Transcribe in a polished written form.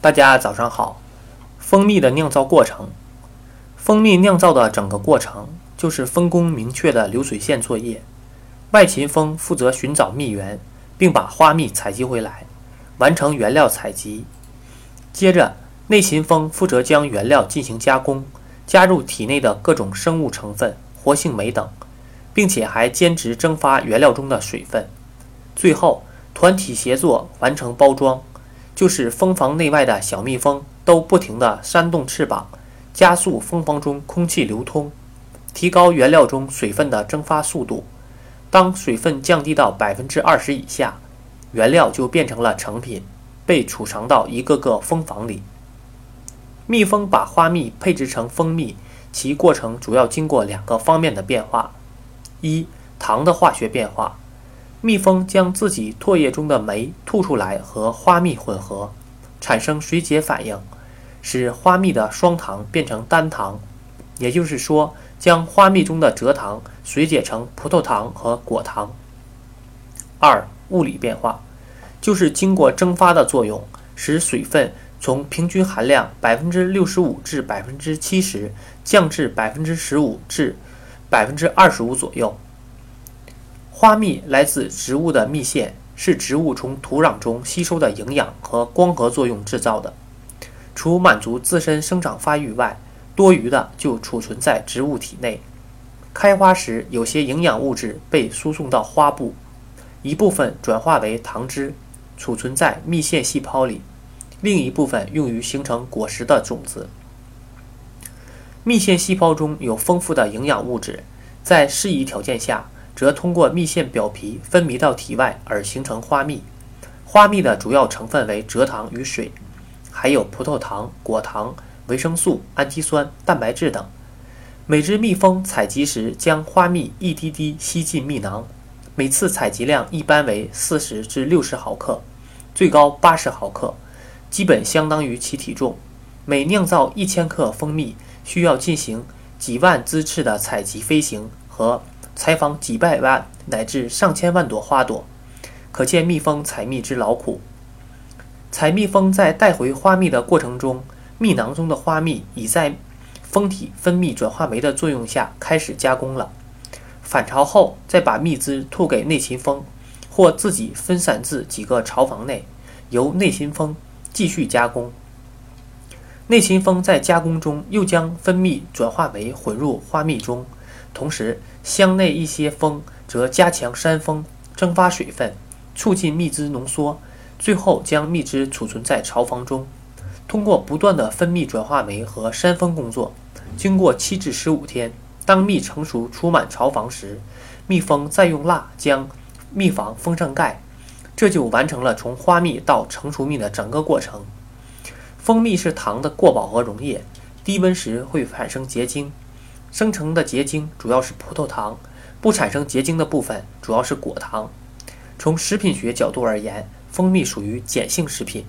大家早上好。蜂蜜的酿造过程，蜂蜜酿造的整个过程就是分工明确的流水线作业。外勤蜂负责寻找蜜源，并把花蜜采集回来，完成原料采集。接着，内勤蜂负责将原料进行加工，加入体内的各种生物成分、活性酶等，并且还兼职蒸发原料中的水分。最后，团体协作完成包装。就是蜂房内外的小蜜蜂都不停地扇动翅膀，加速蜂房中空气流通，提高原料中水分的蒸发速度。当水分降低到 20% 以下，原料就变成了成品，被储藏到一个个蜂房里。蜜蜂把花蜜配制成蜂蜜，其过程主要经过两个方面的变化：一、糖的化学变化。蜜蜂将自己唾液中的酶吐出来，和花蜜混合，产生水解反应，使花蜜的双糖变成单糖，也就是说，将花蜜中的蔗糖水解成葡萄糖和果糖。二、物理变化，就是经过蒸发的作用，使水分从平均含量 65% 至 70% 降至 15% 至 25% 左右。花蜜来自植物的蜜腺，是植物从土壤中吸收的营养和光合作用制造的。除满足自身生长发育外，多余的就储存在植物体内。开花时，有些营养物质被输送到花部，一部分转化为糖汁，储存在蜜腺细胞里，另一部分用于形成果实的种子。蜜腺细胞中有丰富的营养物质，在适宜条件下，则通过蜜腺表皮分泌到体外而形成花蜜。花蜜的主要成分为蔗糖与水，还有葡萄糖、果糖、维生素、氨基酸、蛋白质等。每只蜜蜂采集时将花蜜一滴滴吸进蜜囊，每次采集量一般为40至60毫克，最高80毫克，基本相当于其体重。每酿造1000克蜂蜜需要进行几万只次的采集飞行和采访几百万乃至上千万朵花朵，可见蜜蜂采蜜之劳苦。采蜜蜂在带回花蜜的过程中，蜜囊中的花蜜已在蜂体分泌转化酶的作用下开始加工了。返巢后，再把蜜汁吐给内勤蜂，或自己分散至几个巢房内，由内勤蜂继续加工。内勤蜂在加工中又将分泌转化酶混入花蜜中，同时箱内一些蜂则加强扇风，蒸发水分，促进蜜汁浓缩，最后将蜜汁储存在巢房中。通过不断的分泌转化酶和扇风工作，经过7至15天，当蜜成熟出满巢房时，蜜蜂再用蜡将蜜房封上盖，这就完成了从花蜜到成熟蜜的整个过程。蜂蜜是糖的过饱和溶液，低温时会产生结晶，生成的结晶主要是葡萄糖，不产生结晶的部分主要是果糖。从食品学角度而言，蜂蜜属于碱性食品。